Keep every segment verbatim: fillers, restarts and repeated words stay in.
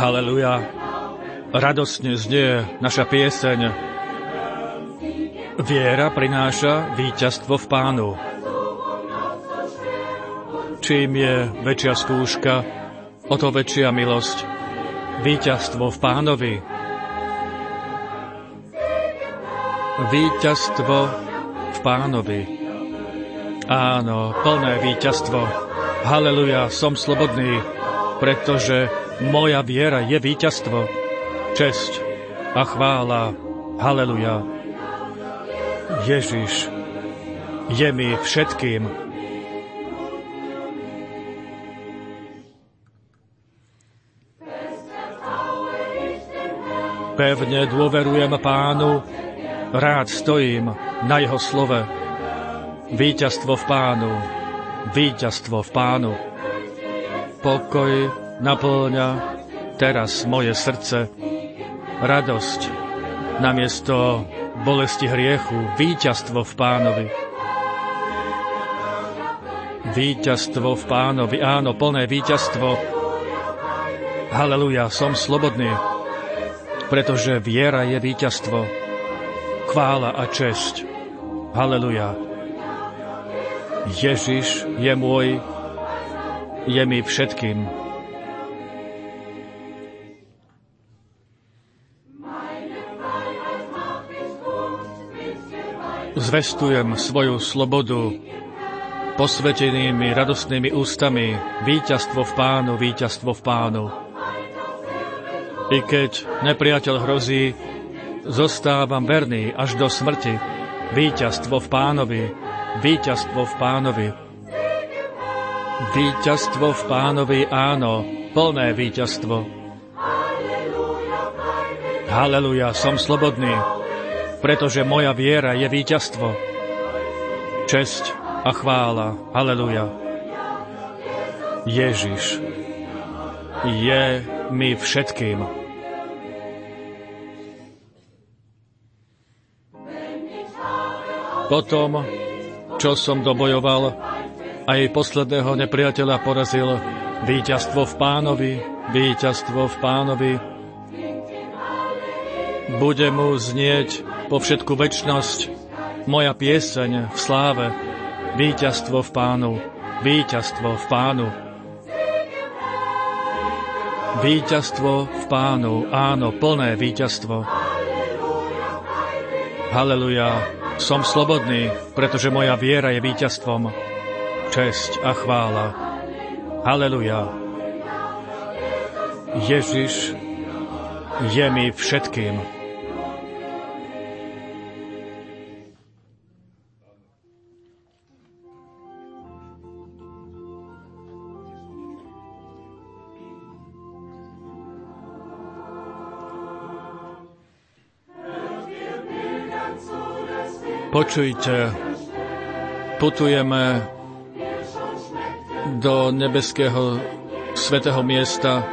Haleluja. Radostne znie naša pieseň. Viera prináša víťazstvo v Pánu. Čím je väčšia skúška, o to väčšia milosť. Víťazstvo v Pánovi. Víťazstvo v Pánovi. Áno, plné víťazstvo. Haleluja, som slobodný, pretože moja viera je víťazstvo, česť a chvála. Haleluja. Ježiš je mi všetkým. Pevne dôverujem Pánu, rád stojím na jeho slove. Víťazstvo v Pánu, víťazstvo v Pánu. Pokoj naplňa teraz moje srdce, radosť namiesto bolesti hriechu, víťazstvo v Pánovi. Víťazstvo v Pánovi, áno, plné víťazstvo. Haleluja, som slobodný, pretože viera je víťazstvo, chvála a česť. Haleluja. Ježiš je môj, je mi všetkým. Zvestujem svoju slobodu posvetenými radostnými ústami. Víťazstvo v Pánu, víťazstvo v Pánu. I keď nepriateľ hrozí, zostávam verný až do smrti. Víťazstvo v Pánovi, víťazstvo v Pánovi. Víťazstvo v Pánovi, áno, plné víťazstvo. Haleluja, som slobodný, pretože moja viera je víťazstvo, česť a chvála. Haleluja. Ježiš je mi všetkým. Potom, čo som dobojoval, aj posledného nepriateľa porazil. Víťazstvo v Pánovi, víťazstvo v Pánovi. Bude mu znieť po všetku večnosť moja pieseň v sláve. Víťazstvo v Pánu, víťazstvo v Pánu. Víťazstvo v Pánu, áno, plné víťazstvo. Haleluja, som slobodný, pretože moja viera je víťazstvom, česť a chvála. Haleluja. Ježiš je mi všetkým. Počujte, putujeme do nebeského svätého miesta.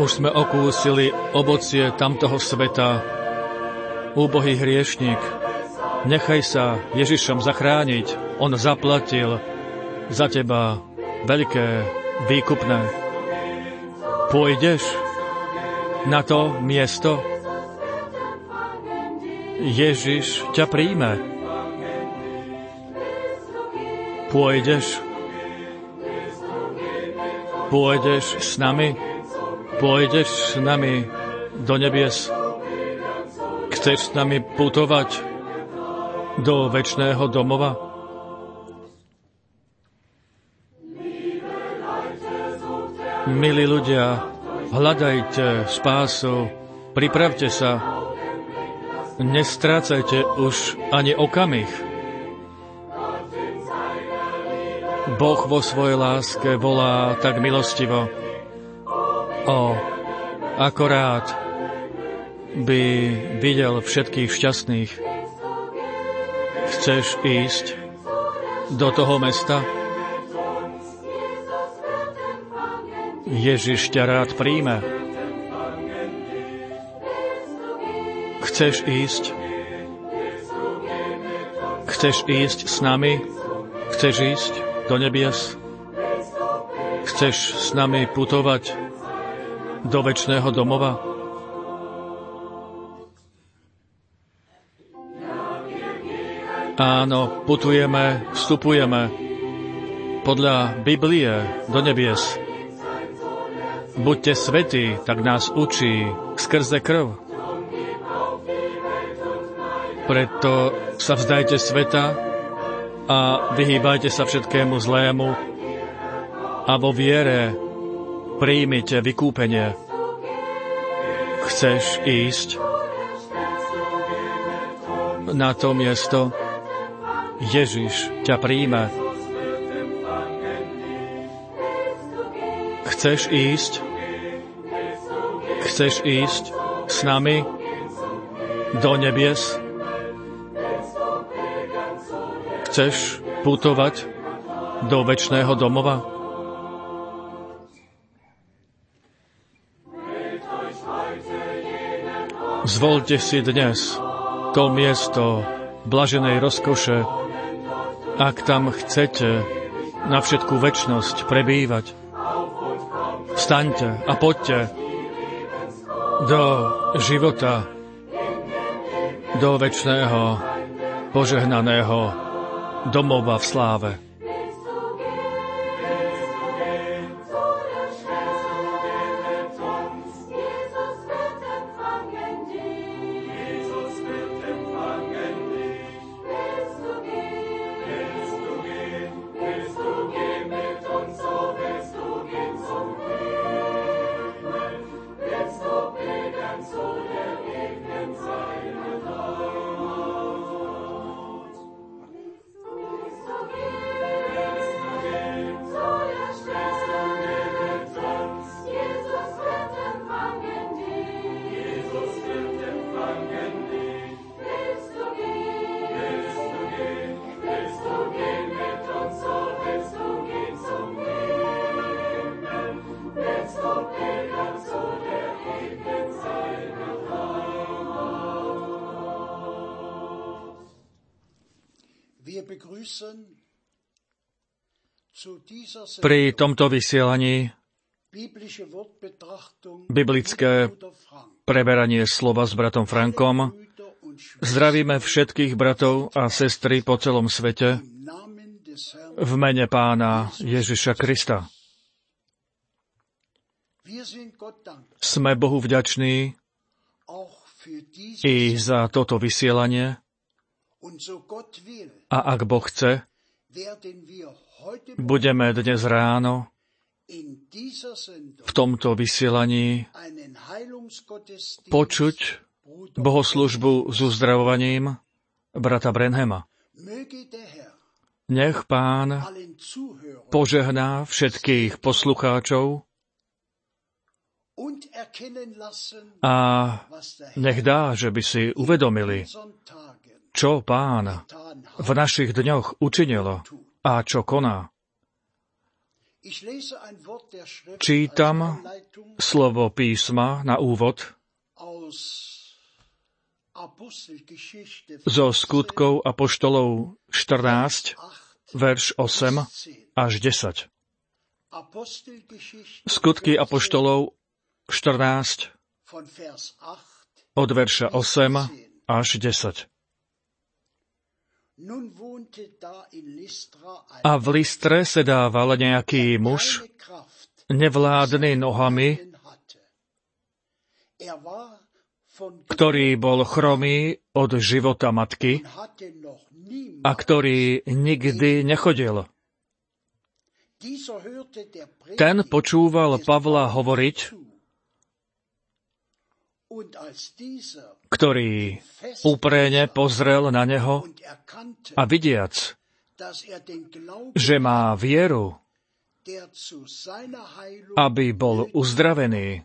Už sme okúsili ovocie tamtoho sveta. Úbohý hriešnik, nechaj sa Ježišom zachrániť. On zaplatil za teba veľké výkupné. Pôjdeš na to miesto? Ježiš ťa príjme. Pôjdeš? Pôjdeš s nami? Pôjdeš s nami do nebies? Chceš s nami putovať do večného domova? Milí ľudia, hľadajte spásu, pripravte sa. Nestrácajte už ani okamih. Boh vo svojej láske volá tak milostivo. O, ako rád by videl všetkých šťastných. Chceš ísť do toho mesta? Ježiš ťa rád príjme. Chceš ísť? Chceš ísť s nami? Chceš ísť do nebies? Chceš s nami putovať do večného domova? Áno, putujeme, vstupujeme podľa Biblie do nebies. Buďte svätí, tak nás učí skrze krv. Preto sa vzdajte sveta a vyhýbajte sa všetkému zlému a vo viere prijmite vykúpenie. Chceš ísť na to miesto? Ježiš ťa príjme. Chceš ísť? Chceš ísť s nami do nebies? Chceš putovať do večného domova? Zvolte si dnes to miesto blaženej rozkoše, ak tam chcete na všetku večnosť prebývať. Vstaňte a poďte do života, do večného, požehnaného domova v sláve. Pri tomto vysielaní biblické preberanie slova s bratom Frankom. Zdravíme všetkých bratov a sestry po celom svete v mene Pána Ježiša Krista. Sme Bohu vďační i za toto vysielanie a ak Boh chce, budeme dnes ráno v tomto vysielaní počuť bohoslužbu s uzdravovaním brata Branhama. Nech Pán požehná všetkých poslucháčov a nech dá, že by si uvedomili, čo Pán v našich dňoch učinilo a čo koná. Čítam slovo písma na úvod zo Skutkov apoštolov štrnásť, verš osem až desať. Skutky apoštolov štrnásť od verša osem až desať. A v Listre sedával nejaký muž, nevládny nohami, ktorý bol chromý od života matky a ktorý nikdy nechodil. Ten počúval Pavla hovoriť, ktorý úprene pozrel na neho a vidiac, že má vieru, aby bol uzdravený,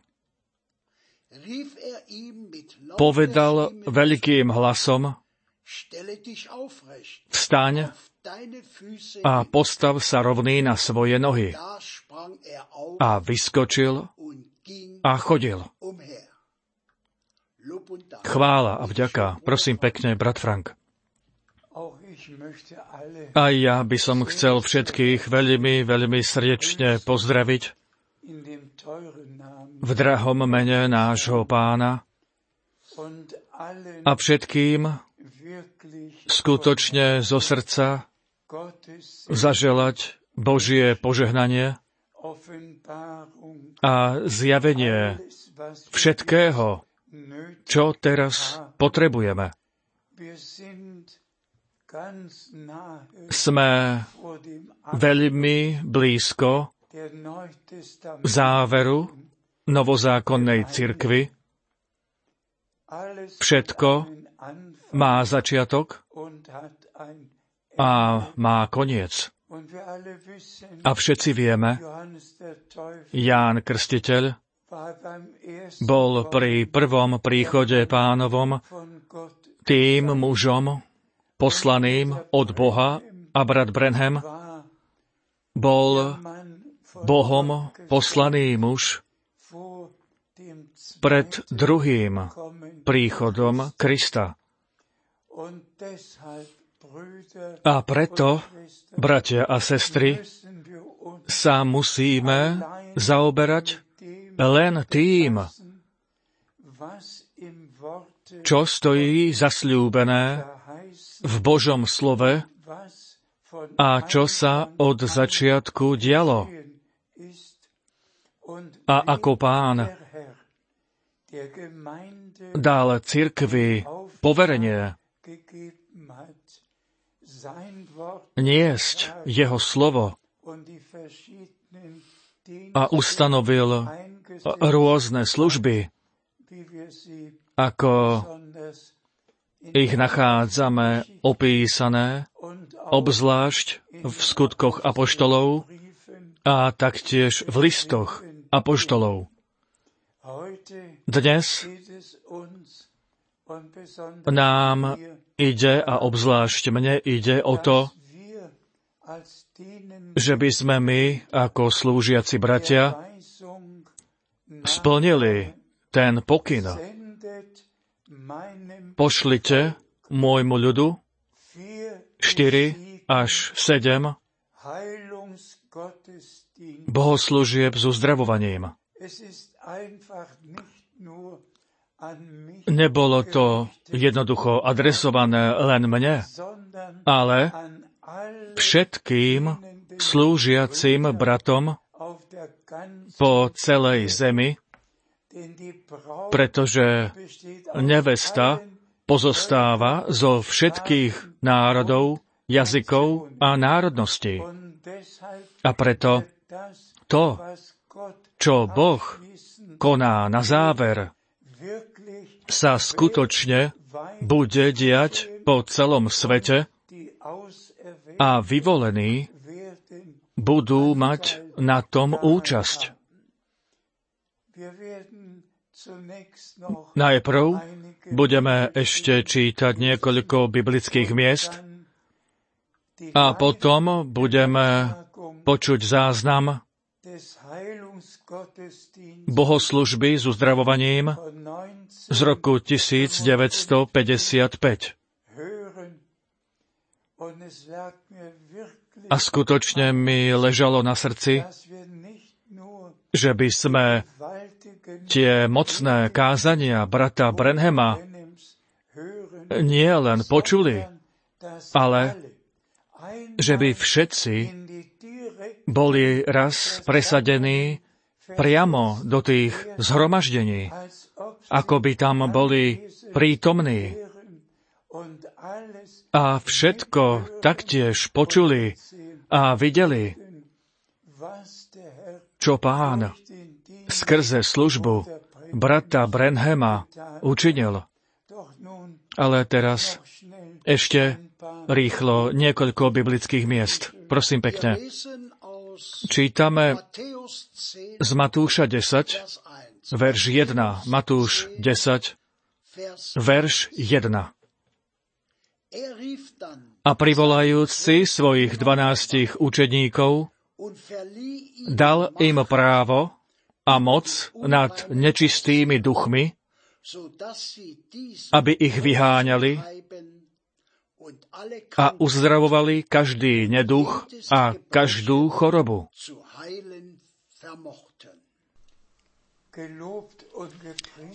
povedal veľkým hlasom: Vstaň a postav sa rovný na svoje nohy. A vyskočil a chodil. Chvála a vďaka. Prosím pekne, brat Frank. A ja by som chcel všetkých veľmi, veľmi srdečne pozdraviť v drahom mene nášho Pána a všetkým skutočne zo srdca zaželať Božie požehnanie a zjavenie všetkého, čo teraz potrebujeme. Sme veľmi blízko záveru novozákonnej cirkvi. Všetko má začiatok a má koniec. A všetci vieme, Ján Krstiteľ bol pri prvom príchode Pánovom tým mužom, poslaným od Boha, a brat Branham bol Bohom poslaný muž pred druhým príchodom Krista. A preto, bratia a sestry, sa musíme zaoberať len tým, čo stojí zasľúbené v Božom slove a čo sa od začiatku dialo. A ako Pán dal cirkvi poverenie niesť jeho slovo a ustanovil rôzne služby, ako ich nachádzame opísané, obzvlášť v skutkoch apoštolov a taktiež v listoch apoštolov. Dnes nám ide, a obzvlášť mne ide o to, že by sme my, ako slúžiaci bratia, splnili ten pokyn. Pošlite môjmu ľudu štyri až sedem bohoslúžieb s uzdravovaním. Nebolo to jednoducho adresované len mne, ale všetkým slúžiacim bratom po celej zemi, pretože nevesta pozostáva zo všetkých národov, jazykov a národností. A preto to, čo Boh koná na záver, sa skutočne bude diať po celom svete a vyvolení budú mať na tom účasť. Najprv budeme ešte čítať niekoľko biblických miest a potom budeme počuť záznam bohoslužby s uzdravovaním z roku devätnásť päťdesiatpäť. A skutočne mi ležalo na srdci, že by sme tie mocné kázania brata Branhama nie len počuli, ale že by všetci boli raz presadení priamo do tých zhromaždení, ako by tam boli prítomní. A všetko taktiež počuli a videli, čo Pán skrze službu brata Branhama učinil. Ale teraz ešte rýchlo niekoľko biblických miest. Prosím pekne. Čítame z Matúša desať, verš jeden. Matúš desať, verš jeden. A privolajúc si svojich dvanástich učeníkov, dal im právo a moc nad nečistými duchmi, aby ich vyháňali a uzdravovali každý neduch a každú chorobu.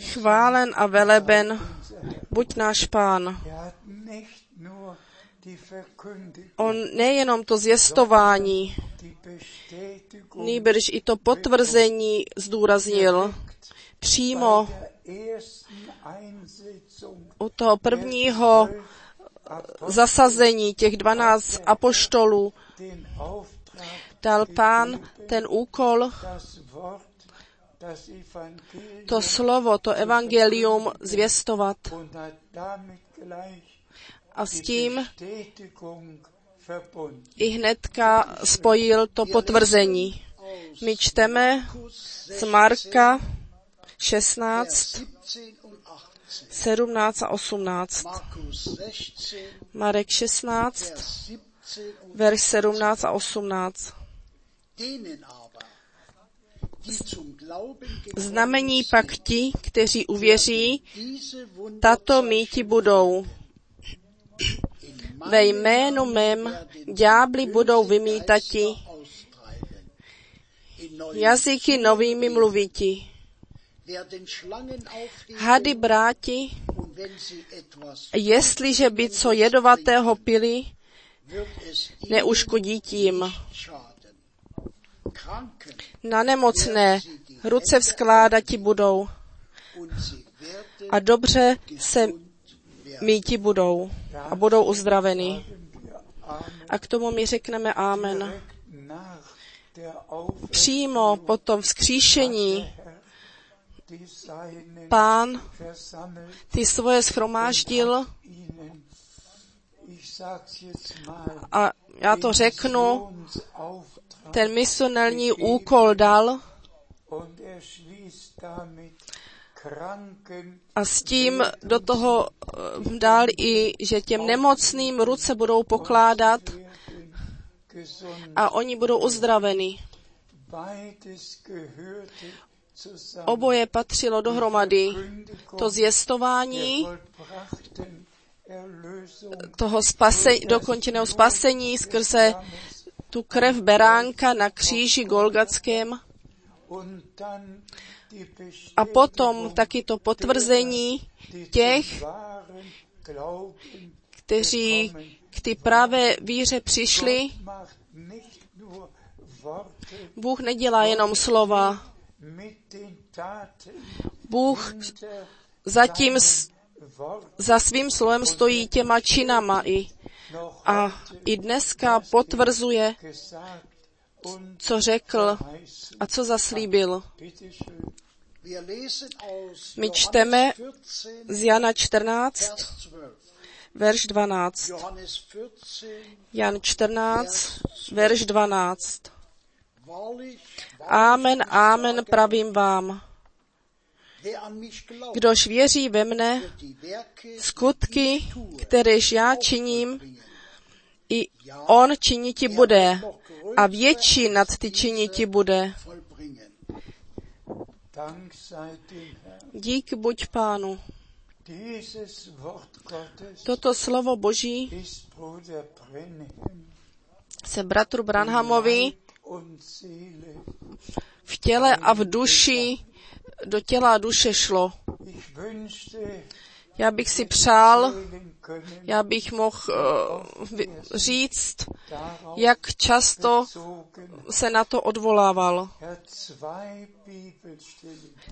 Chválen a veleben buď náš Pán. On nejenom to zvěstování, nýbrž i to potvrzení zdůraznil. Přímo u toho prvního zasazení těch dvanáct apoštolů dal Pán ten úkol, to slovo, to evangelium zvěstovat. A s tím i hnedka spojil to potvrzení. My čteme z Marka šestnáct, sedmnáct a osmnáct. Marek šestnáct, verš sedmnáct a osmnáct. Znamení pak ti, kteří uvěří, tato míti budou. Ve jménu mém ďábli budou vymítati, jazyky novými mluviti. Hady bráti, jestliže by co jedovatého pili, neuškodí tím. Na nemocné ruce vzkládati budou a dobře se míti budou a budou uzdraveni. A k tomu my řekneme amen. Přímo po tom vzkříšení Pán ty svoje shromáždil a já to řeknu, ten misionální úkol dal a s tím do toho dal i, že těm nemocným ruce budou pokládat a oni budou uzdraveni. Oboje patřilo dohromady. To zvěstování toho spasení, dokončeného spasení skrze tu krev beránka na kříži Golgatském a potom taky to potvrzení těch, kteří k ty pravé víře přišli. Bůh nedělá jenom slova. Bůh zatím za svým slovem stojí těma činama i. A i dneska potvrzuje, co řekl a co zaslíbil. My čteme z Jana čtrnáct, verš dvanáct. Jan čtrnáct, verš dvanáct. Amen, amen, pravím vám. Kdož věří ve mne, skutky, kteréž já činím, i on činiti bude a větší nad ty činiti bude. Dík buď Pánu. Toto slovo Boží se bratru Branhamovi v těle a v duši, do těla a duše šlo. Já bych si přál, já bych mohl uh, říct, jak často se na to odvolával.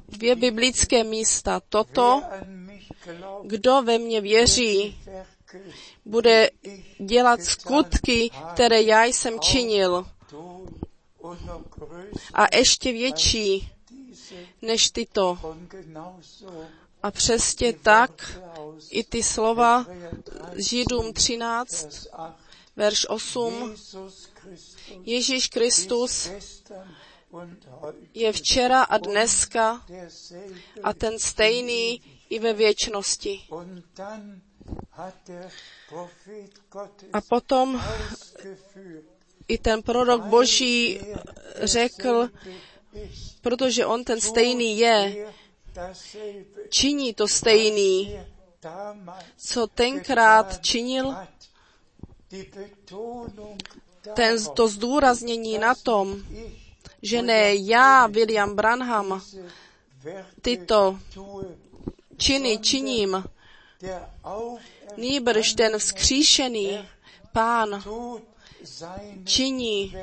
Dvě biblické místa. Toto, kdo ve mně věří, bude dělat skutky, které já jsem činil. A ještě větší než tyto. A přesně tak i ty slova Židům třináct, verš osm. Ježíš Kristus je včera a dneska a ten stejný i ve věčnosti. A potom i ten prorok Boží řekl, protože on ten stejný je, činí to stejný, co tenkrát činil. Ten, to zdůraznění na tom, že ne já, William Branham, tyto činy činím, nýbrž ten vzkříšený Pán činí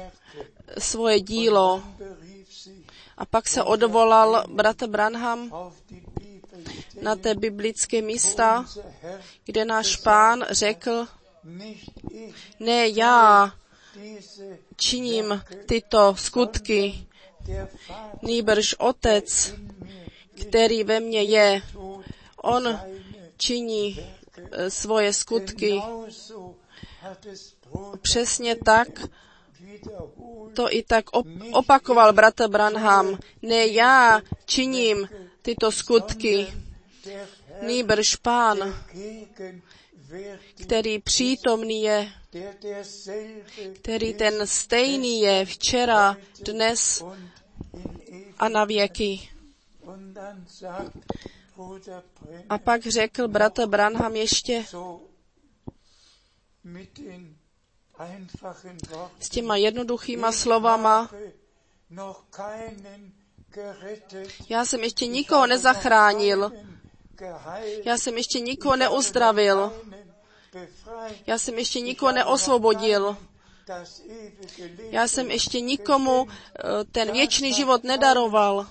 svoje dílo. A pak se odvolal bratr Branham na té biblické místa, kde náš Pán řekl, ne já činím tyto skutky, nýbrž Otec, který ve mně je, on činí svoje skutky. Přesně tak to i tak opakoval bratr Branham. Ne já činím tyto skutky, nýbrž Pán, který přítomný je, který ten stejný je včera, dnes a na věky. A pak řekl bratr Branham ještě s těma jednoduchýma slovama, já jsem ještě nikoho nezachránil, já jsem ještě nikoho neuzdravil, já jsem ještě nikoho neosvobodil, já jsem ještě nikomu ten věčný život nedaroval.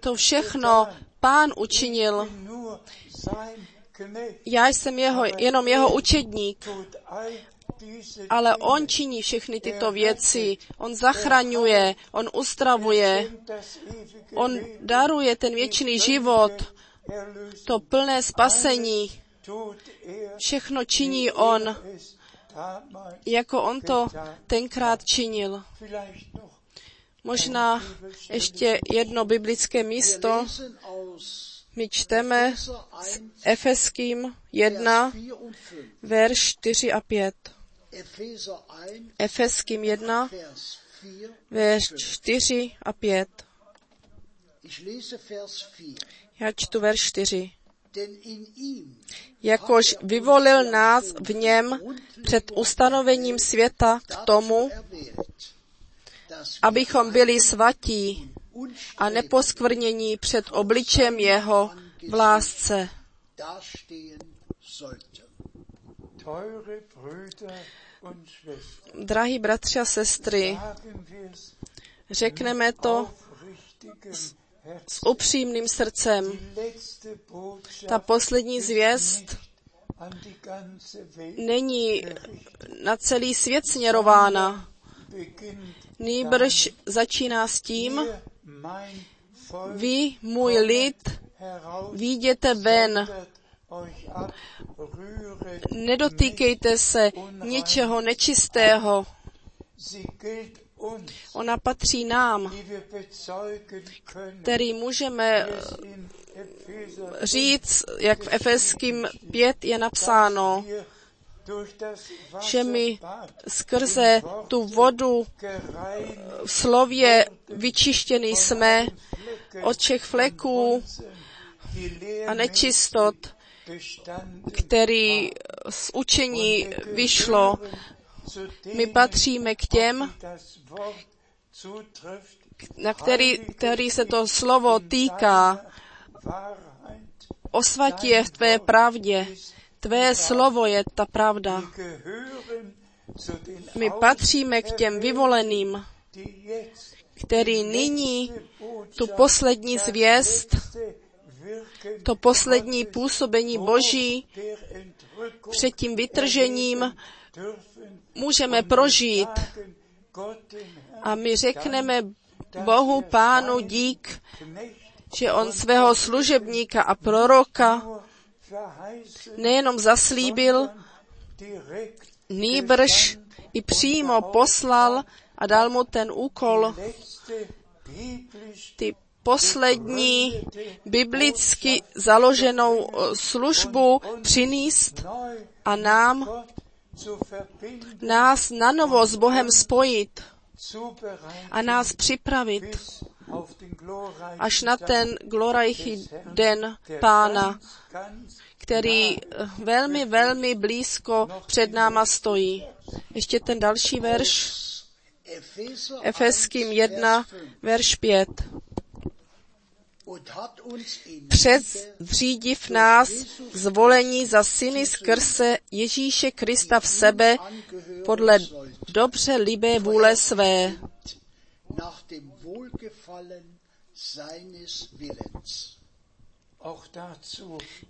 To všechno Pán učinil. Já jsem jeho, jenom jeho učedník, ale on činí všechny tyto věci. On zachraňuje, on uzdravuje, on daruje ten věčný život, to plné spasení. Všechno činí on, jako on to tenkrát činil. Možná ještě jedno biblické místo. My čteme s Efeským jedna, verš čtyři a pět. Efeským jedna, verš čtyři a pět. Já čtu verš čtyři. Jakož vyvolil nás v něm před ustanovením světa k tomu, abychom byli svatí a neposkvrnění před obličem jeho v lásce. Drahí bratři a sestry, řekneme to s upřímným srdcem. Ta poslední zvěst není na celý svět směrována. Nýbrž začíná s tím, vy, můj lid, vyjděte ven. Nedotýkejte se ničeho nečistého. Ona patří nám, který můžeme říct, jak v Efeským pět je napsáno, že my skrze tu vodu v slově vyčištěný jsme od všech fleků a nečistot, který z učení vyšlo. My patříme k těm, na který, který se to slovo týká. Osvatí je v tvé pravdě. Tvé slovo je ta pravda. My patříme k těm vyvoleným, který nyní tu poslední zvěst, to poslední působení Boží před tím vytržením můžeme prožít. A my řekneme Bohu Pánu dík, že on svého služebníka a proroka nejenom zaslíbil, nýbrž i přímo poslal a dal mu ten úkol. Ty poslední biblicky založenou službu přinést a nám, nás nanovo s Bohem spojit a nás připravit až na ten glorajchý den Pána, který velmi, velmi blízko před náma stojí. Ještě ten další verš, Efeským jedna, verš pět. předřídiv nás zvolení za syny skrze Ježíše Krista v sebe podle dobře libé vůle své.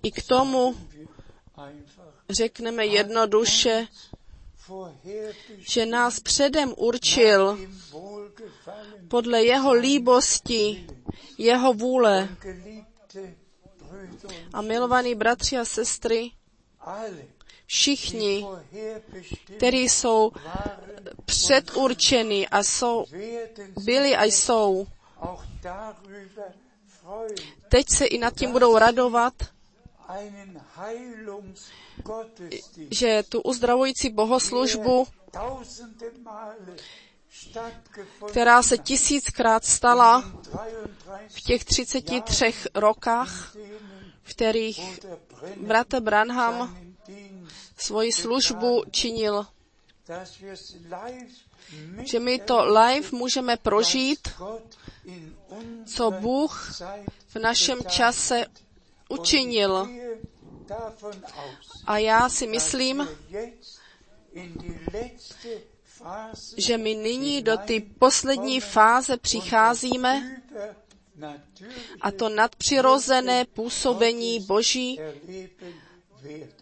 I k tomu řekneme jednoduše, že nás předem určil podle jeho líbosti, jeho vůle. A milovaní bratři a sestry, všichni, kteří jsou předurčeni a jsou, byli a jsou, teď se i nad tím budou radovat, že tu uzdravující bohoslužbu, která se tisíckrát stala v těch třiceti třech rokách, v kterých bratr Branham svoji službu činil, že my to live můžeme prožít, co Bůh v našem čase učinil. A já si myslím, že my nyní do ty poslední fáze přicházíme a to nadpřirozené působení Boží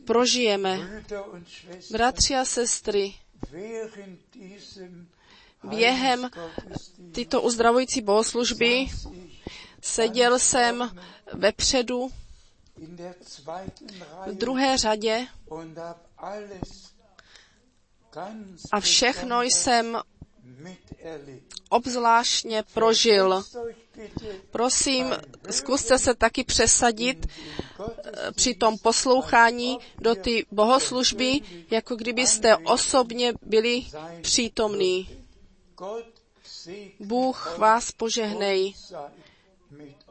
prožijeme. Bratři a sestry, během tyto uzdravující bohoslužby seděl jsem vepředu v druhé řadě a všechno jsem obzvláštně prožil. Prosím, zkuste se taky přesadit při tom poslouchání do ty bohoslužby, jako kdybyste osobně byli přítomní. Bůh vás požehnej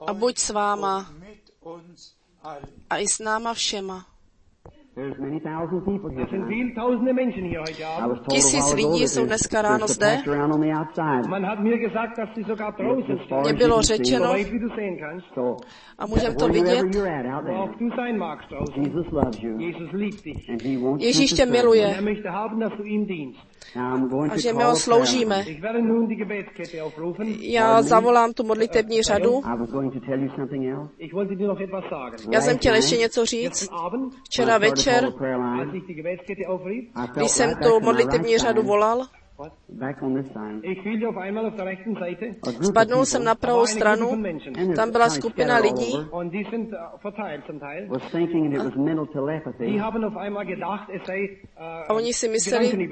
a buď s váma a i s náma všema. Tisíc lidí jsou dneska ráno zde. Mně bylo řečeno, a můžeme to vidět, Ježíš tě miluje a že my ho sloužíme. Já zavolám tu modlitební řadu. Já jsem chtěl ještě něco říct. Včera večer, Večer, když jsem tu modlitevní řadu volal, spadnul jsem na pravou stranu, tam byla skupina lidí a oni si mysleli,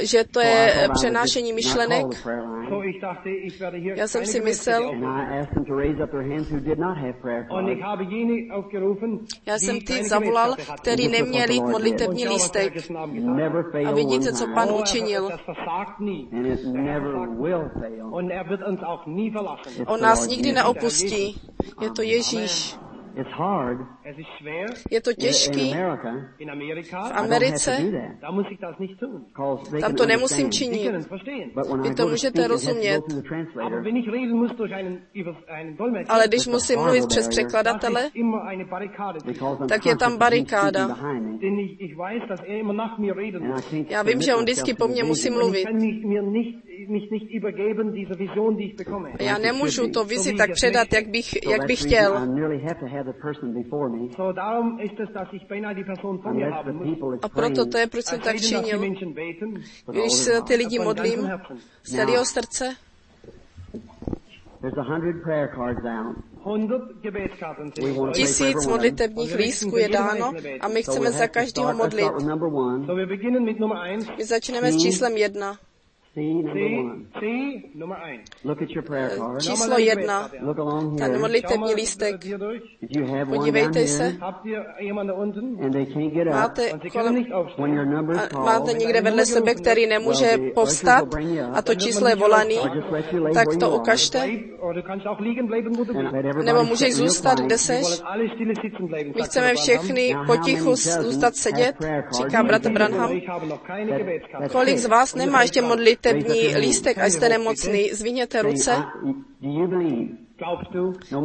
že to je přenášení myšlenek. Já jsem si myslel, já jsem ty zavolal, který neměli modlitevní lístek. A vidíte, co Pán učinil. On nás nikdy neopustí. Je to Ježíš. Je to těžký v Americe, tam to nemusím činit, vy to můžete rozumět, ale když musím mluvit přes překladatele, tak je tam barikáda. Já vím, že on vždycky po mně musí mluvit. Já nemůžu to vizi tak předat, jak bych, jak bych chtěl. A proto to je, proč jsem tak činil. Když se za ty lidi modlím z celého srdce, tisíc modlitevních lístků je dáno a my chceme za každého modlit. My začneme s číslem jedna. Číslo jedna, ten modlitevní lístek. Podívejte se. Máte, kolem, máte někde vedle sebe, který nemůže povstat a to číslo je volaný, tak to ukažte. Nebo můžeš zůstat, kde seš. My chceme všechny potichu zůstat sedět, říká bratr Branham. Kolik z vás nemá ještě modlit modlitební lístek, až jste nemocný, zviněte ruce.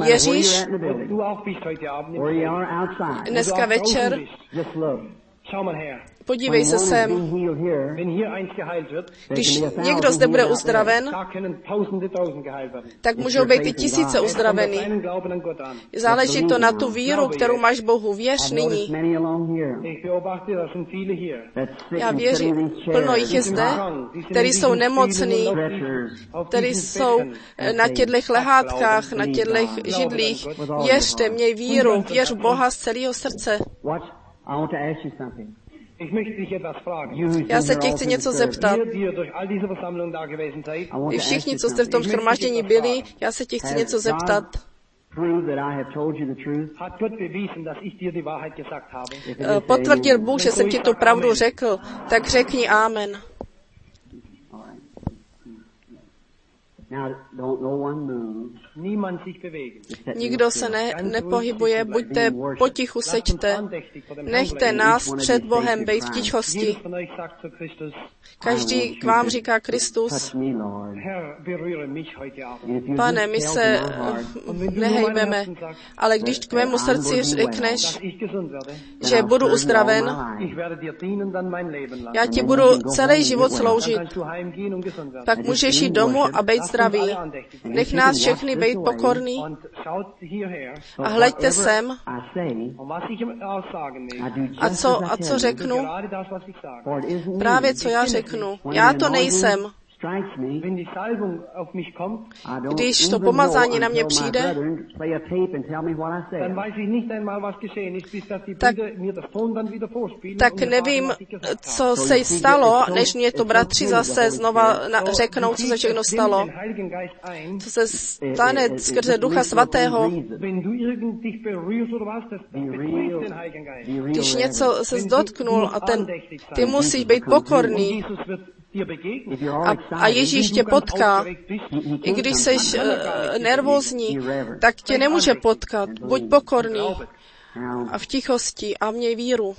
Ježíš, dneska večer, podívej se sem. Když někdo zde bude uzdraven, tak můžou být i tisíce uzdravený. Záleží to na tu víru, kterou máš Bohu. Věř nyní. Já věřím, plno jich je zde, kteří jsou nemocní, kteří jsou na těchto lehátkách, na těchto židlích. Věřte, měj víru, věř Boha z celého srdce. Já se tě chci něco zeptat. Vy všichni, co jste v tom shromáždění byli, já se tě chci něco zeptat. Potvrdil Bůh, že jsem ti tu pravdu řekl, tak řekni amen. Nikdo se ne, nepohybuje, buďte potichu seďte, nechte nás před Bohem být v tichosti. Každý k vám říká Kristus, Pane, my se nehejbeme, ale když k mému srdci řekneš, že budu uzdraven, já ti budu celý život sloužit, tak můžeš jít domů a být zdraví. Nech nás všechny být pokorný a hleďte sem a co, a co řeknu? Právě co já řeknu. Já to nejsem. Když to pomazání na mě přijde, tak, tak nevím, co se stalo, než mě to bratři zase znova řeknou, co se všechno stalo. Co se stane skrze Ducha Svatého. Když něco se dotknul a ten, ty musíš být pokorný. A, a Ježíš tě potká. I když jsi uh, nervózní, tak tě nemůže potkat. Buď pokorný a v tichosti a měj víru.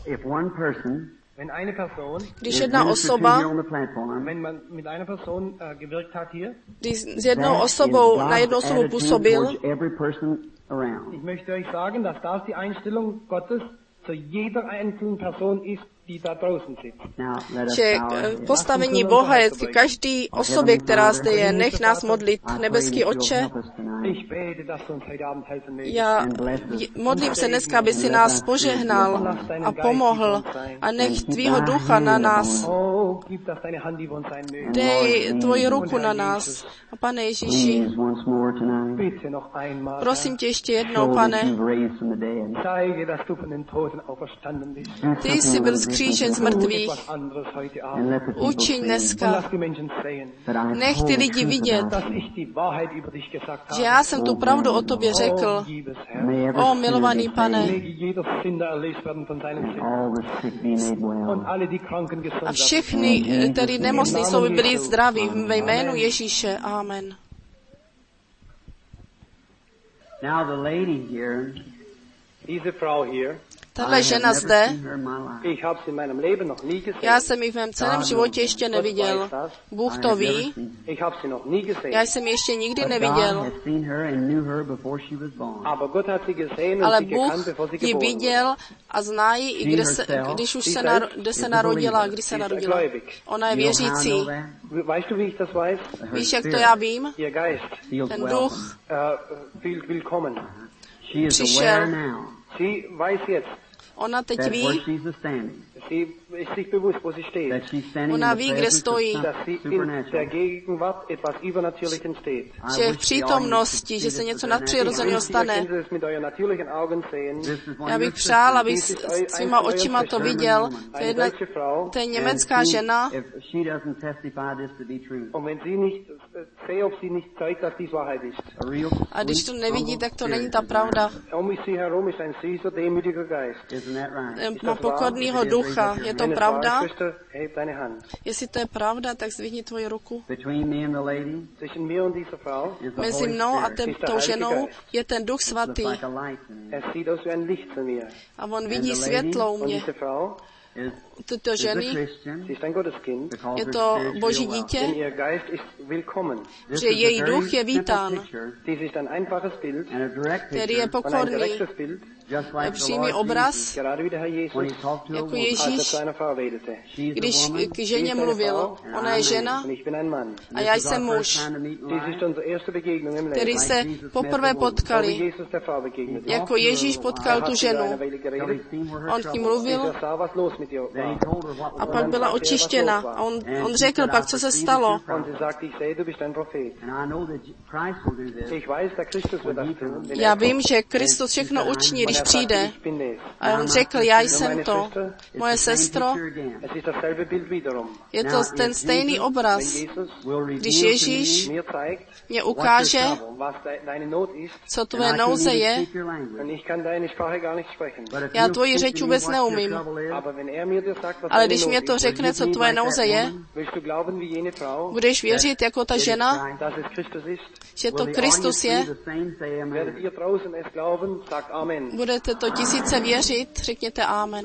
Když jedna osoba, když s jednou osobou na jednou osobu působil, že postavení Boha je k každý osobě, která zde je. Nech nás modlit, nebeský Otče. Já modlím se dneska, aby si nás požehnal a pomohl a nech tvýho ducha na nás. Dej tvoji ruku na nás. A Pane Ježíši, prosím tě ještě jednou, Pane, ty jsi byl zkřížen z mrtvých. Učiň dneska. Nech ty lidi vidět, že já jsem tu pravdu o tobě řekl. O, milovaný Pane. A všichni, kteří nemocní jsou, byli zdraví. Ve jménu Ježíše. Amen. Tahle žena zde, já jsem ji v mém celém životě ještě neviděl. Bůh to ví. Já jsem ji ještě nikdy neviděl. Ale Bůh ji viděl a zná ji, i kde se, když už se, naro, kde se narodila, když se narodila. Ona je věřící. Víš, jak to já vím? Ten duch přišel. Ona teď ví, ona ví, kde stojí, že v přítomnosti, že se něco nadpřirozeného stane. Já bych přál, aby svýma očima to viděl. To je, jedna, to je německá žena. A když to nevidí, tak to není ta pravda. Má pokornýho ducha. Je to pravda? Jestli to je pravda, tak zvihni tvoji ruku. Mezi mnou a tou ženou je ten Duch Svatý. A on vidí světlo u mě. tuto ženy, je to boží dítě, že její duch je vítán, který je pokorný, přímý obraz, jako Ježíš, když k ženě mluvil. Ona je žena a já jsem muž, který se poprvé potkali, jako Ježíš potkal tu ženu. On k ní mluvil a pak byla očištěna. A on, on řekl pak, co se stalo. Já vím, že Kristus všechno učiní, když přijde. A on řekl, já jsem to, moje sestro. Je to ten stejný obraz. Když Ježíš mě ukáže, co tvoje nouze je, já tvoji řeč vůbec neumím. Ale když mě to řekne, co tvoje nouze je, budeš věřit jako ta žena, že to Kristus je? Budete to tisíce věřit, řekněte amen.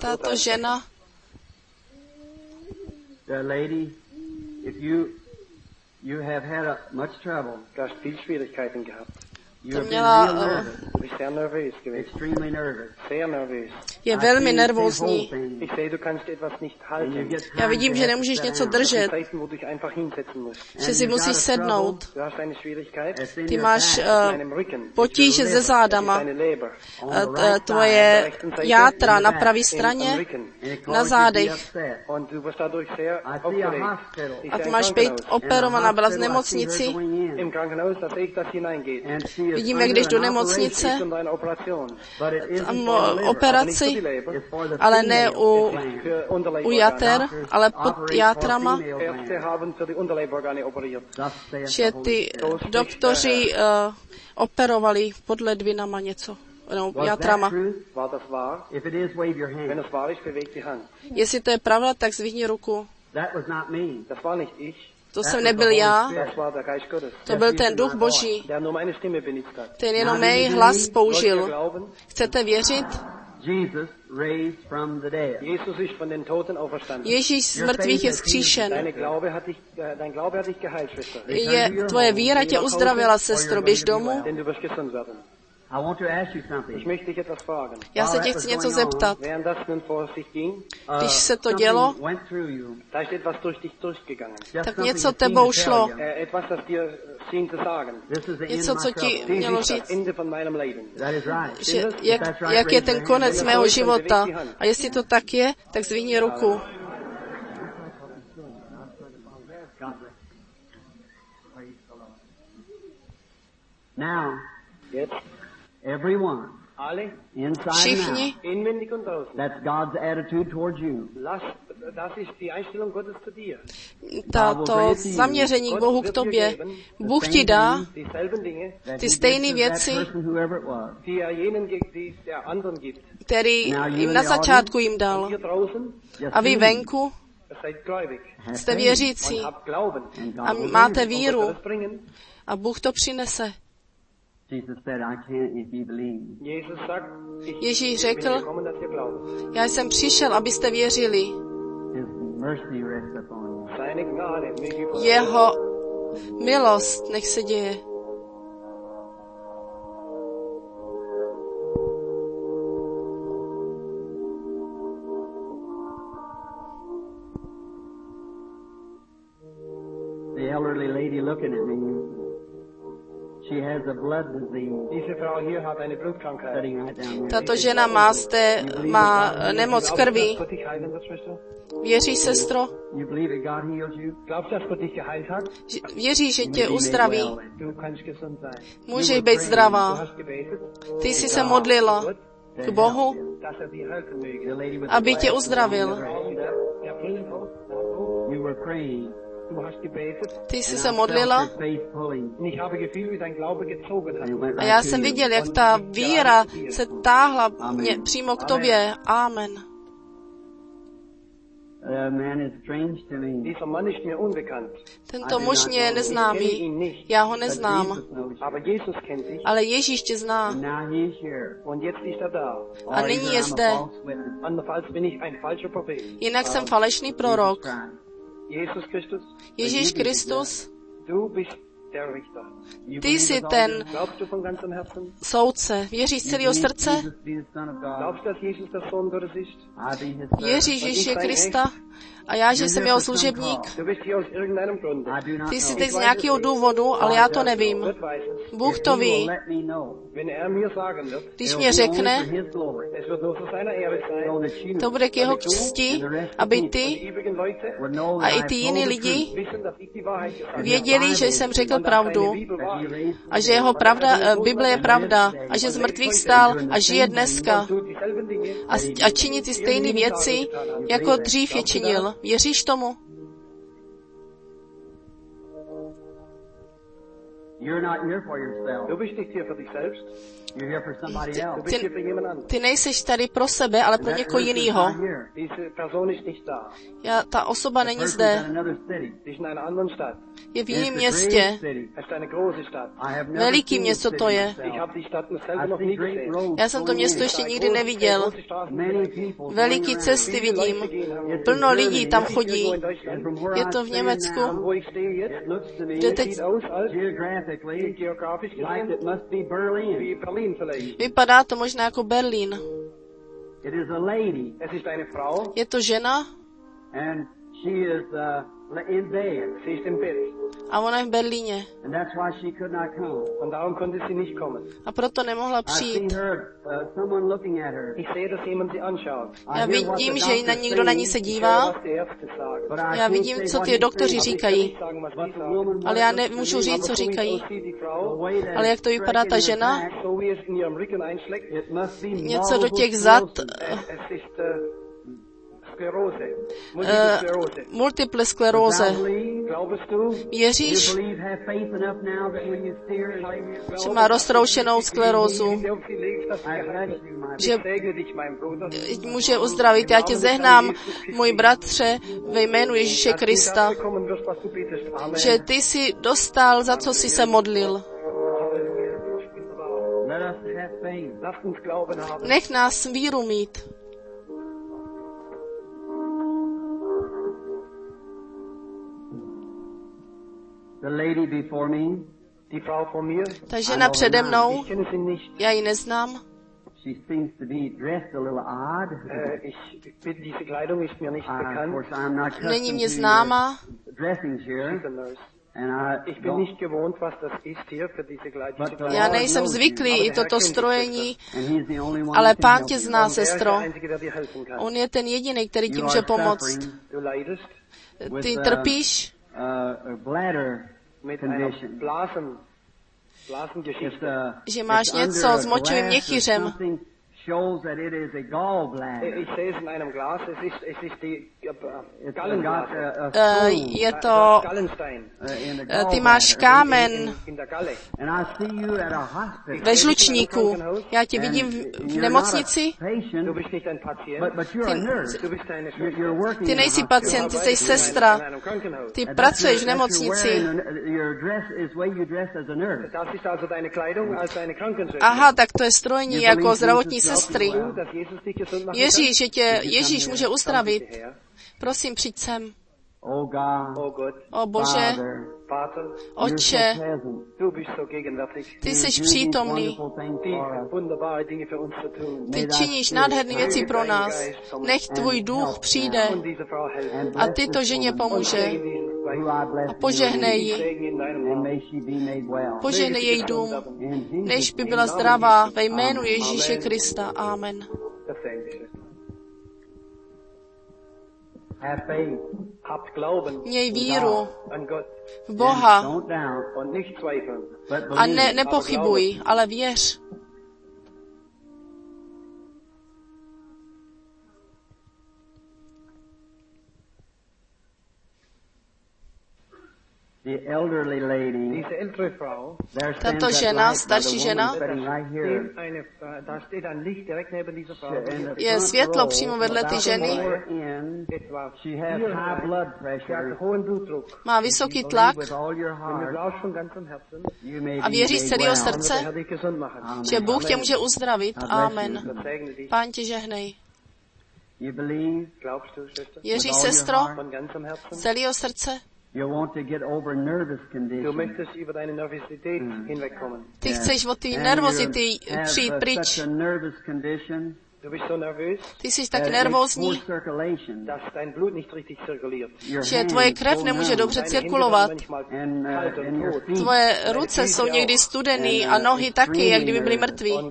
Tato žena, to měla, je velmi nervózní. Já vidím, že nemůžeš něco držet, že si musíš sednout. Ty máš uh, potíže se zádama, tvoje játra na pravé straně, na zádech. A ty máš být operovaná, byla z nemocnici. Vidíme, když do nemocnice, tam operaci, ale ne u, u jater, ale pod játrama, že ty doktoři uh, operovali pod ledvinama něco, no, játrama. Jestli to je pravda, tak zvihni ruku. To jsem nebyl já, to byl ten duch boží, ten jenom můj hlas použil. Chcete věřit? Ježíš z mrtvých je vzkříšen. Je, tvoje víra tě uzdravila, sestro, běž domů. Já se tě chci něco zeptat. Když se to dělo, tak něco tebou šlo. Něco, co ti mělo říct, že jak, jak je ten konec mého života. A jestli to tak je, tak zvihni ruku. Everyone, všichni, that's God's attitude towards you. Tato zaměření k Bohu k tobě. Bůh ti dá ty stejné věci, který jim na začátku jim dal. A vy venku jste věřící a máte víru a Bůh to přinese. Ježíš řekl, já jsem přišel, abyste věřili. Jeho milost nech se děje. The elderly lady looking at me. Tato žena má, zde, má nemoc krví. Věříš, sestro? Věříš, že tě uzdraví? Můžeš být zdravá. Ty jsi se modlila k Bohu, aby tě uzdravil. Ty jsi se modlila a já jsem viděl, jak ta víra se táhla mě přímo k tobě. Amen. Tento muž mě je neznámý, já ho neznám, ale Ježíš tě zná a nyní je zde, jinak jsem falešný prorok. Ježíš Kristus, ty jsi ten soudce. Věříš z celého srdce? Věříš, že je Krista a já, že jsem jeho služebník? Ty jsi teď z nějakého důvodu, ale já to nevím. Bůh to ví. Když mě řekne, to bude k jeho cti, aby ty a i ty jiní lidi věděli, že jsem řekl pravdu a že jeho pravda, Bible je pravda a že z mrtvých stál a žije dneska a, a činí ty stejné věci, jako dřív je činil. Věříš tomu? Ty, ty nejseš tady pro sebe, ale pro někoho jiného. Já, ta osoba není zde. Je v jiném městě. Veliký město to je. Já jsem to město ještě nikdy neviděl. Veliký cesty vidím. Plno lidí tam chodí. Je to v Německu, kde teď vypadá to možná jako Berlín. Je to žena a ona je v Berlíně. A proto nemohla přijít. Já vidím, že na nikdo na ní se dívá. Já vidím, co ty doktoři říkají. Ale já nemůžu říct, co říkají. Ale jak to vypadá ta žena? Něco do těch zad. Uh, multiple skleróze. Věříš, že má roztroušenou sklerózu, že může uzdravit. Já tě zehnám, můj bratře, ve jménu Ježíše Krista, že ty jsi dostal, za co jsi se modlil. Nech nás víru mít. Ta žena přede mnou, já ji neznám. Není mě známa. Já nejsem zvyklý i toto strojení, ale Pán tě zná, sestro. On je ten jediný, který ti může pomoct. Ty trpíš? Že máš něco s močovým měchýřem. Je to, ty máš kámen ve žlučníku. Já tě vidím v nemocnici. Ty, ty nejsi pacient, ty jsi sestra. Ty pracuješ v nemocnici. Aha, tak to je strojní jako zdravotní sestra. Sestry. Věříš, že tě Ježíš může uzdravit? Prosím, přijď sem. O Bože, Otče, ty jsi přítomný. Ty činíš nádherné věci pro nás. Nech tvůj duch přijde a ty to ženě pomůže. A požehnej ji. Požehnej její dům, než by byla zdravá ve jménu Ježíše Krista. Amen. Měj víru v Boha a ne, nepochybuj, ale věř. Tato žena, starší žena, je světlo přímo vedle té ženy, má vysoký tlak a věří z celého srdce, že Bůh tě může uzdravit. Amen. Pán tě žehnej. Věříš, sestro, z celého srdce? Ty chceš od té nervozity přijít pryč. Ty jsi tak nervózní, že tvoje krev nemůže dobře cirkulovat. Tvoje ruce jsou někdy studený a nohy taky, jak kdyby byly mrtví.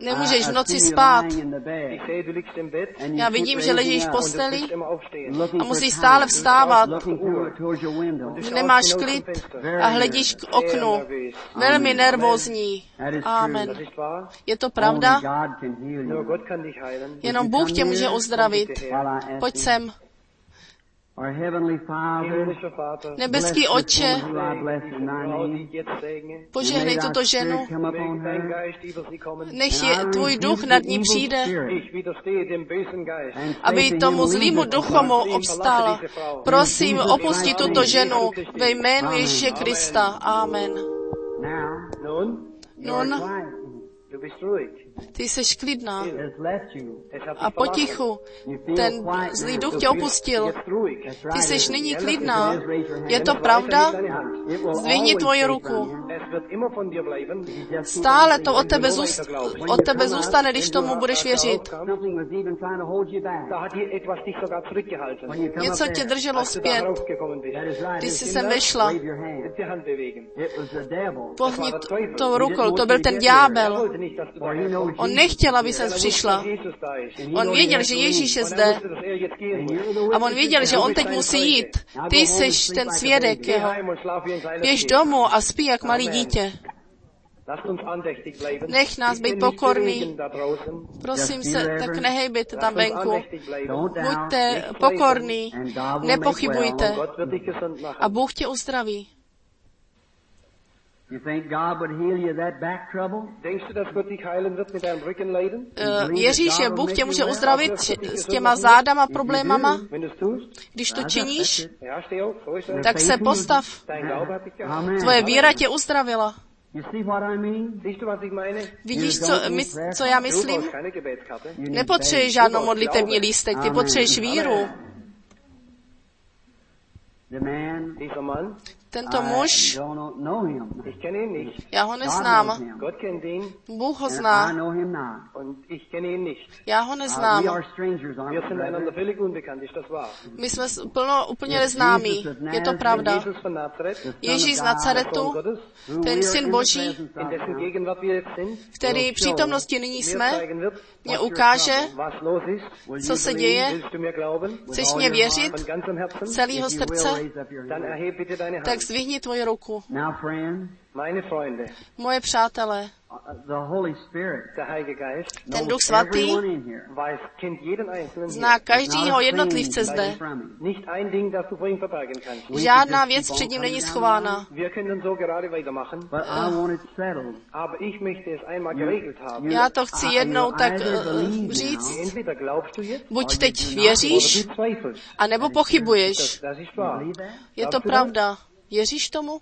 Nemůžeš v noci spát. Já vidím, že ležíš v posteli a musíš stále vstávat. Nemáš klid a hledíš k oknu. Velmi nervózní. Amen. Je to pravda? Jenom Bůh tě může uzdravit. Pojď sem. Nebeský Otče, požehnej tuto ženu, nech je tvůj duch nad ní přijde, aby tomu zlýmu duchomu obstála. Prosím, opusti tuto ženu ve jménu Ježíše Krista. Amen. Nun, ty jsi klidná a potichu ten zlý duch tě opustil. Ty jsi nyní klidná. Je to pravda? Zdvihni tvoji ruku. Stále to od tebe, zůst, od tebe zůstane, když tomu budeš věřit. Něco tě drželo zpět, když jsi sem vešla. Pohni tou rukou, to byl ten ďábel. On nechtěl, aby ses přišla. On věděl, že Ježíš je zde. A on věděl, že on teď musí jít. Ty jsi ten svědek jeho. Běž domů a spí jak malý dítě. Nech nás být pokorný. Prosím se, tak nehejbejte tam venku. Buďte pokorný, nepochybujte. A Bůh tě uzdraví. Věříš, že Bůh tě může uzdravit s těma zádama problémama? Když to činíš, tak se postav. Tvoje víra tě uzdravila. Vidíš, co, co já myslím? Nepotřebuješ žádnou modlitevní lístek, ty potřebuješ víru. Tento muž, já ho neznám. Bůh ho zná. Já ho neznám. My jsme plno, úplně neznámí. Je to pravda. Ježíš z Nazaretu, ten syn Boží, v který přítomnosti nyní jsme, mě ukáže, co se děje. Chceš mě věřit celého srdce? Tak zdvihni tvoji ruku. Moje přátelé, ten Duch Svatý zná každýho jednotlivce zde. Žádná věc před ním není schována. Já to chci jednou tak uh, říct. Buď teď věříš, anebo pochybuješ. Je to pravda. Věříš tomu?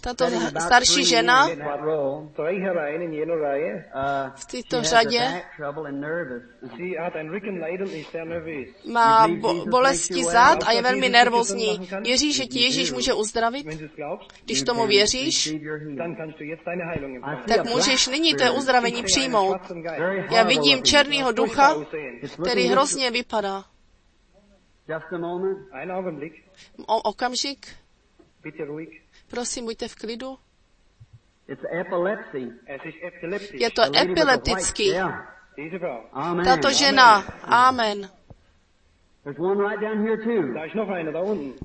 Tato starší žena v této řadě má bo- bolesti zad a je velmi nervózní. Věříš, že ti Ježíš může uzdravit? Když tomu věříš, tak můžeš nyní to uzdravení přijmout. Já vidím černýho ducha, který hrozně vypadá. O, okamžik. Prosím, buďte v klidu. Je to epileptický. Tato žena. Amen.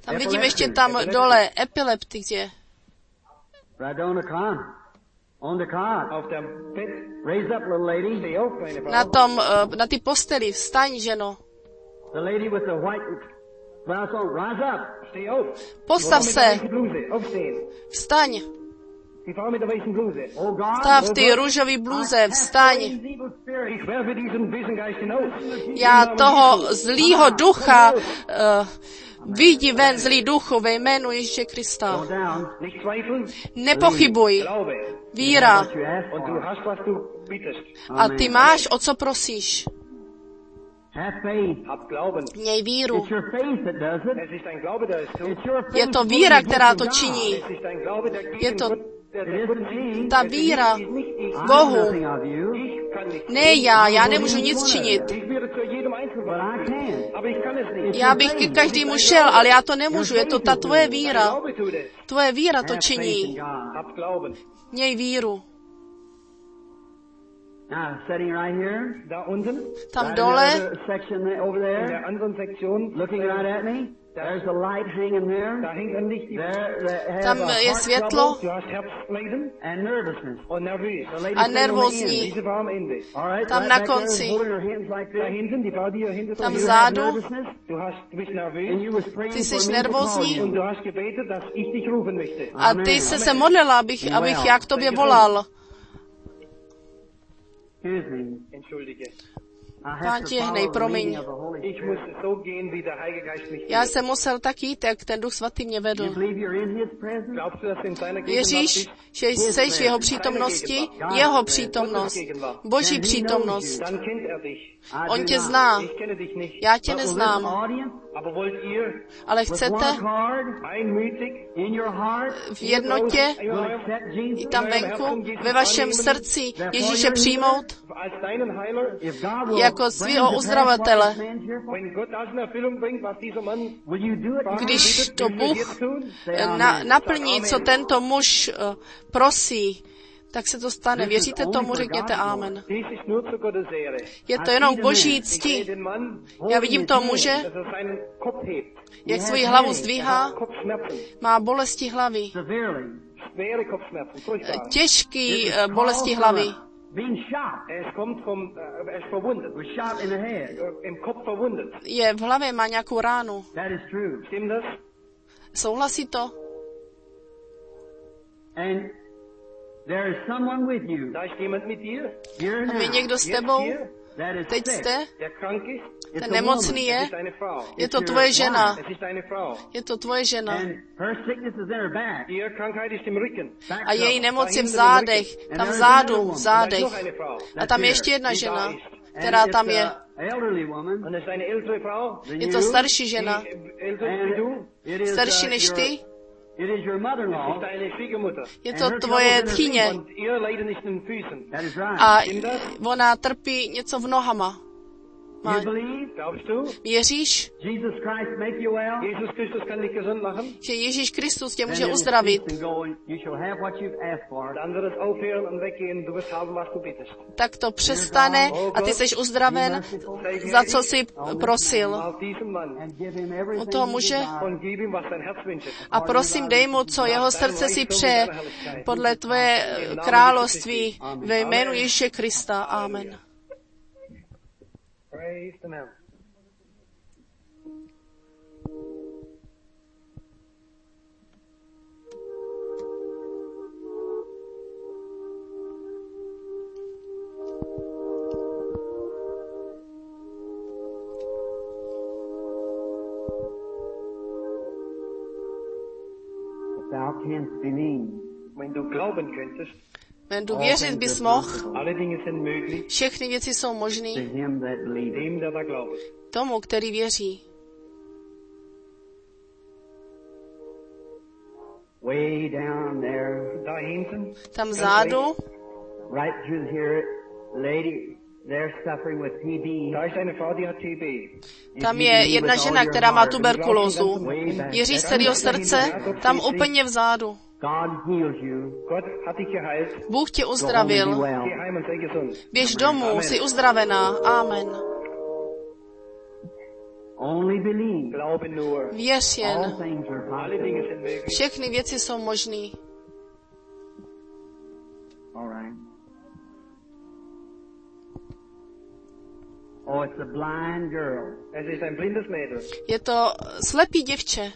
Tam vidím ještě tam dole epileptik je. Na tom, na ty posteli, vstaň, ženo. Postav se. Vstaň. Stav ty růžový blůze, vstaň. Já toho zlýho ducha, uh, vyjdi ven, zlý duchu, ve jménu Ježíše Krista. Nepochybuj. Víra. A ty máš, o co prosíš. Měj víru. Je to víra, která to činí. Je to ta víra Bohu. Ne já, já nemůžu nic činit. Já bych ke každému šel, ale já to nemůžu. Je to ta tvoje víra. Tvoje víra to činí. Měj víru. Tam dole, tam je světlo a nervózní. Tam na konci, tam vzadu, ty jsi nervózní a ty jsi se modlila, abych, abych já k tobě volal. Pán Jehnej, promiň. Já jsem musel tak jít, jak ten Duch Svatý mě vedl. Věříš, že jsi v jeho přítomnosti? Jeho přítomnost. Boží přítomnost. On tě zná. Já tě neznám. Ale chcete v jednotě i tam venku, ve vašem srdci Ježíše přijmout jako svého uzdravatele. Když to Bůh na, naplní, co tento muž prosí, tak se to stane. Věříte tomu, řekněte amen. Je to jenom boží cti. Já vidím toho muže, jak svoji hlavu zdvíhá, má bolesti hlavy. Těžký bolesti hlavy. Je v hlavě, má nějakou ránu. Souhlasí to? Tam je někdo s tebou, teď jste, ten nemocný je, je to tvoje žena, je to tvoje žena. A její nemoc je v zádech, tam vzadu, v zádech. A tam je ještě jedna žena, která tam je. Je to starší žena, starší než ty. Je to tvoje tchyně a ona trpí něco v nohama. Má... Věříš, že Ježíš Kristus tě může uzdravit? Tak to přestane a ty jsi uzdraven, za co jsi prosil. U toho muže? A prosím, dej mu, co jeho srdce si přeje, podle tvé království, ve jménu Ježíše Krista. Amen. Wenn du věřit bys mohl, všechny věci jsou možné tomu, který věří. Tam vzadu, tam je jedna žena, která má tuberkulózu. Věří z celého srdce, tam úplně vzadu. Bůh tě uzdravil. Běž domů, jsi uzdravená. Amen. Věř jen. Všechny věci jsou možné. Oh, it's a blind girl. Es ist ein blindes Mädel. Je to slepý děvče.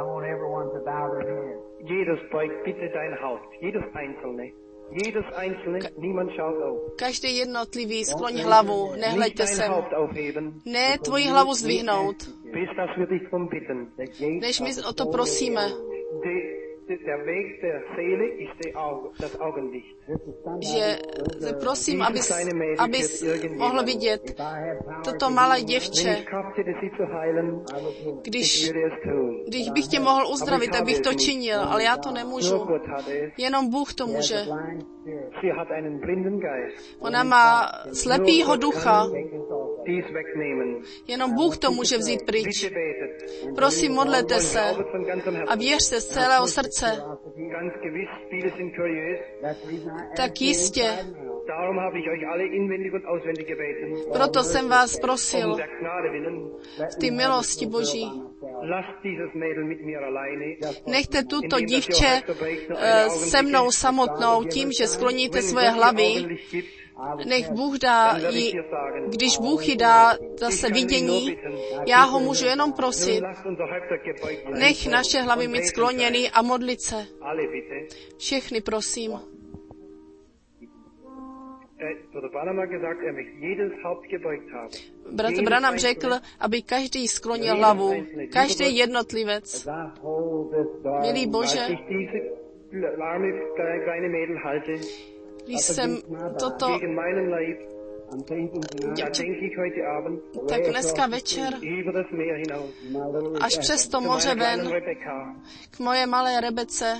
I want everyone to bow their head. Jedes beugt bitte dein Haupt. Jedes einzelne. Jedes einzelne. Ka- Niemand schaut auf. Každý jednotlivý skloň hlavu. Nehleďte sem. Ne tvoji hlavu zdvihnout. Bis das wir dich drum bitten. Než my o to prosíme. Že prosím, aby abys mohl vidět toto malé děvče. Když, když bych tě mohl uzdravit, tak bych to činil, ale já to nemůžu. Jenom Bůh to může. Ona má slepýho ducha. Jenom Bůh to může vzít pryč. Prosím, modlete se a věřte z celého srdce. Tak jistě. Proto jsem vás prosil v té milosti Boží. Nechte tuto dívče se mnou samotnou tím, že skloníte svoje hlavy. Nech Bůh dá ji, když Bůh ji dá zase vidění, já ho můžu jenom prosit. Nech naše hlavy mít skloněný a modlit se. Všechny prosím. Bratr Branham řekl, aby každý sklonil hlavu, každý jednotlivec. Milý Bože, když jsem toto tak dneska večer až přes to moře ven k moje malé Rebece.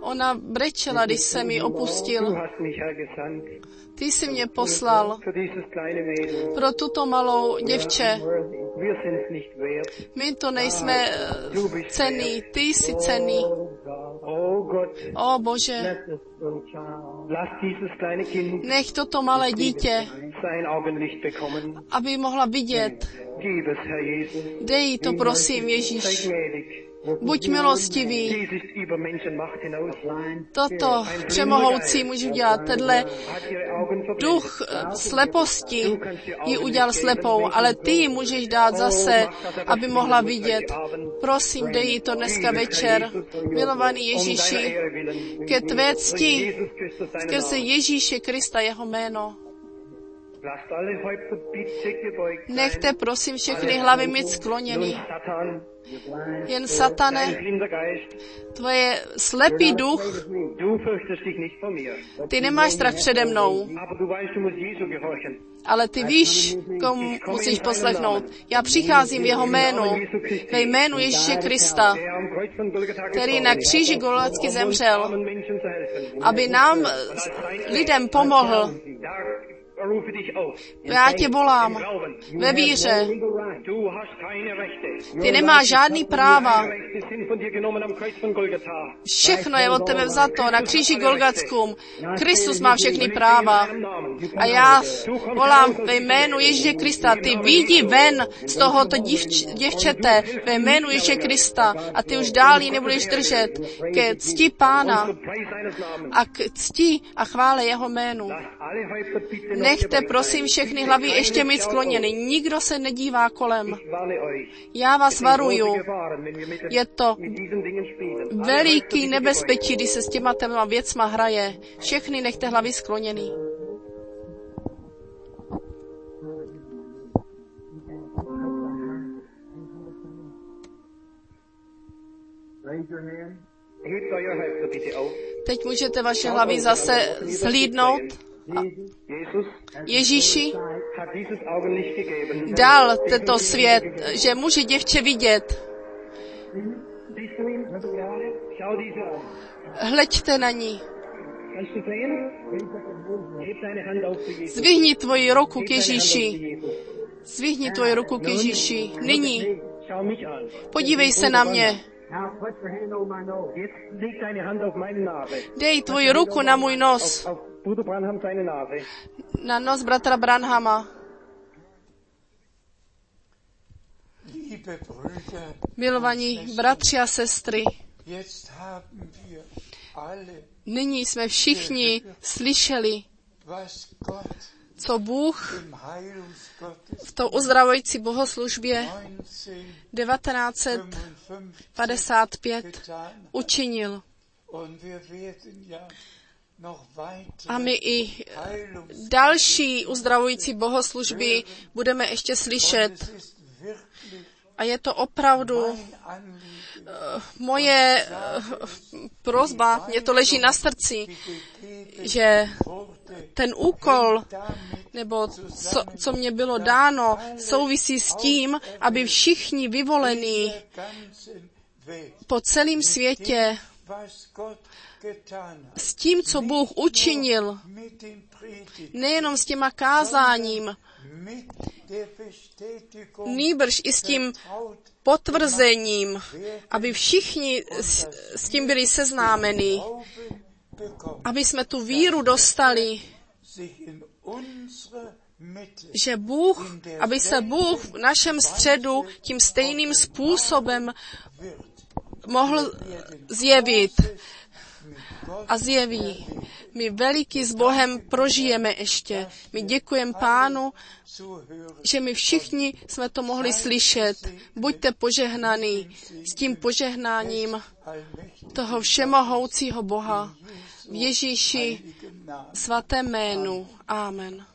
Ona brečela, když jsem ji opustil. Ty jsi mě poslal pro tuto malou děvče. My to nejsme cenní, ty jsi cenný. O Bože, nech toto malé dítě, aby mohla vidět. Dej jí to, prosím, Ježíš. Buď milostivý. Toto přemohoucí může udělat. Tenhle duch sleposti ji udělal slepou, ale ty ji můžeš dát zase, aby mohla vidět. Prosím, dej jí to dneska večer. Milovaný Ježíši, ke tvé cti, skrze Ježíše Krista, jeho jméno. Nechte, prosím, všechny hlavy mít skloněný. Jen satane, tvoje slepý duch, ty nemáš strach přede mnou, ale ty víš, komu musíš poslechnout. Já přicházím v jeho jménu, ve jménu Ježíše Krista, který na kříži Golgotsky zemřel, aby nám lidem pomohl. Já tě volám ve víře. Ty nemáš žádný práva. Všechno je od tebe vzato na kříži Golgatském. Kristus má všechny práva. A já volám ve jménu Ježíše Krista. Ty vyjdi ven z tohoto děvč- děvčete ve jménu Ježíše Krista a ty už dál ji nebudeš držet ke cti Pána a k cti a chvále jeho jménu. Nechte, prosím, všechny hlavy ještě mít skloněny. Nikdo se nedívá kolem. Já vás varuju. Je to veliký nebezpečí, když se s těma těma věcma hraje. Všechny nechte hlavy skloněný. Teď můžete vaše hlavy zase zhlídnout. A Ježíši, dal tento svět, že může děvče vidět. Hleďte na ní. Zvihni tvoji ruku k Ježíši. Zvihni tvoji ruku k Ježíši. Nyní. Podívej se na mě. Dej tvoji ruku na můj nos. Na nos bratra Branhama. Milovaní bratři a sestry, Nyní jsme všichni slyšeli, co Bůh v tou uzdravující bohoslužbě devatenáct set padesát pět učinil. A my i další uzdravující bohoslužby budeme ještě slyšet. A je to opravdu moje prosba, mě to leží na srdci, že ten úkol, nebo co, co mě bylo dáno, souvisí s tím, aby všichni vyvolení po celém světě s tím, co Bůh učinil, nejenom s těma kázáním, nýbrž i s tím potvrzením, aby všichni s, s tím byli seznámeni, aby jsme tu víru dostali, že Bůh, aby se Bůh v našem středu tím stejným způsobem mohl zjevit a zjeví. My veliký s Bohem prožijeme ještě. My děkujeme Pánu, že my všichni jsme to mohli slyšet. Buďte požehnaní s tím požehnáním toho všemohoucího Boha v Ježíši svatém jménu. Amen.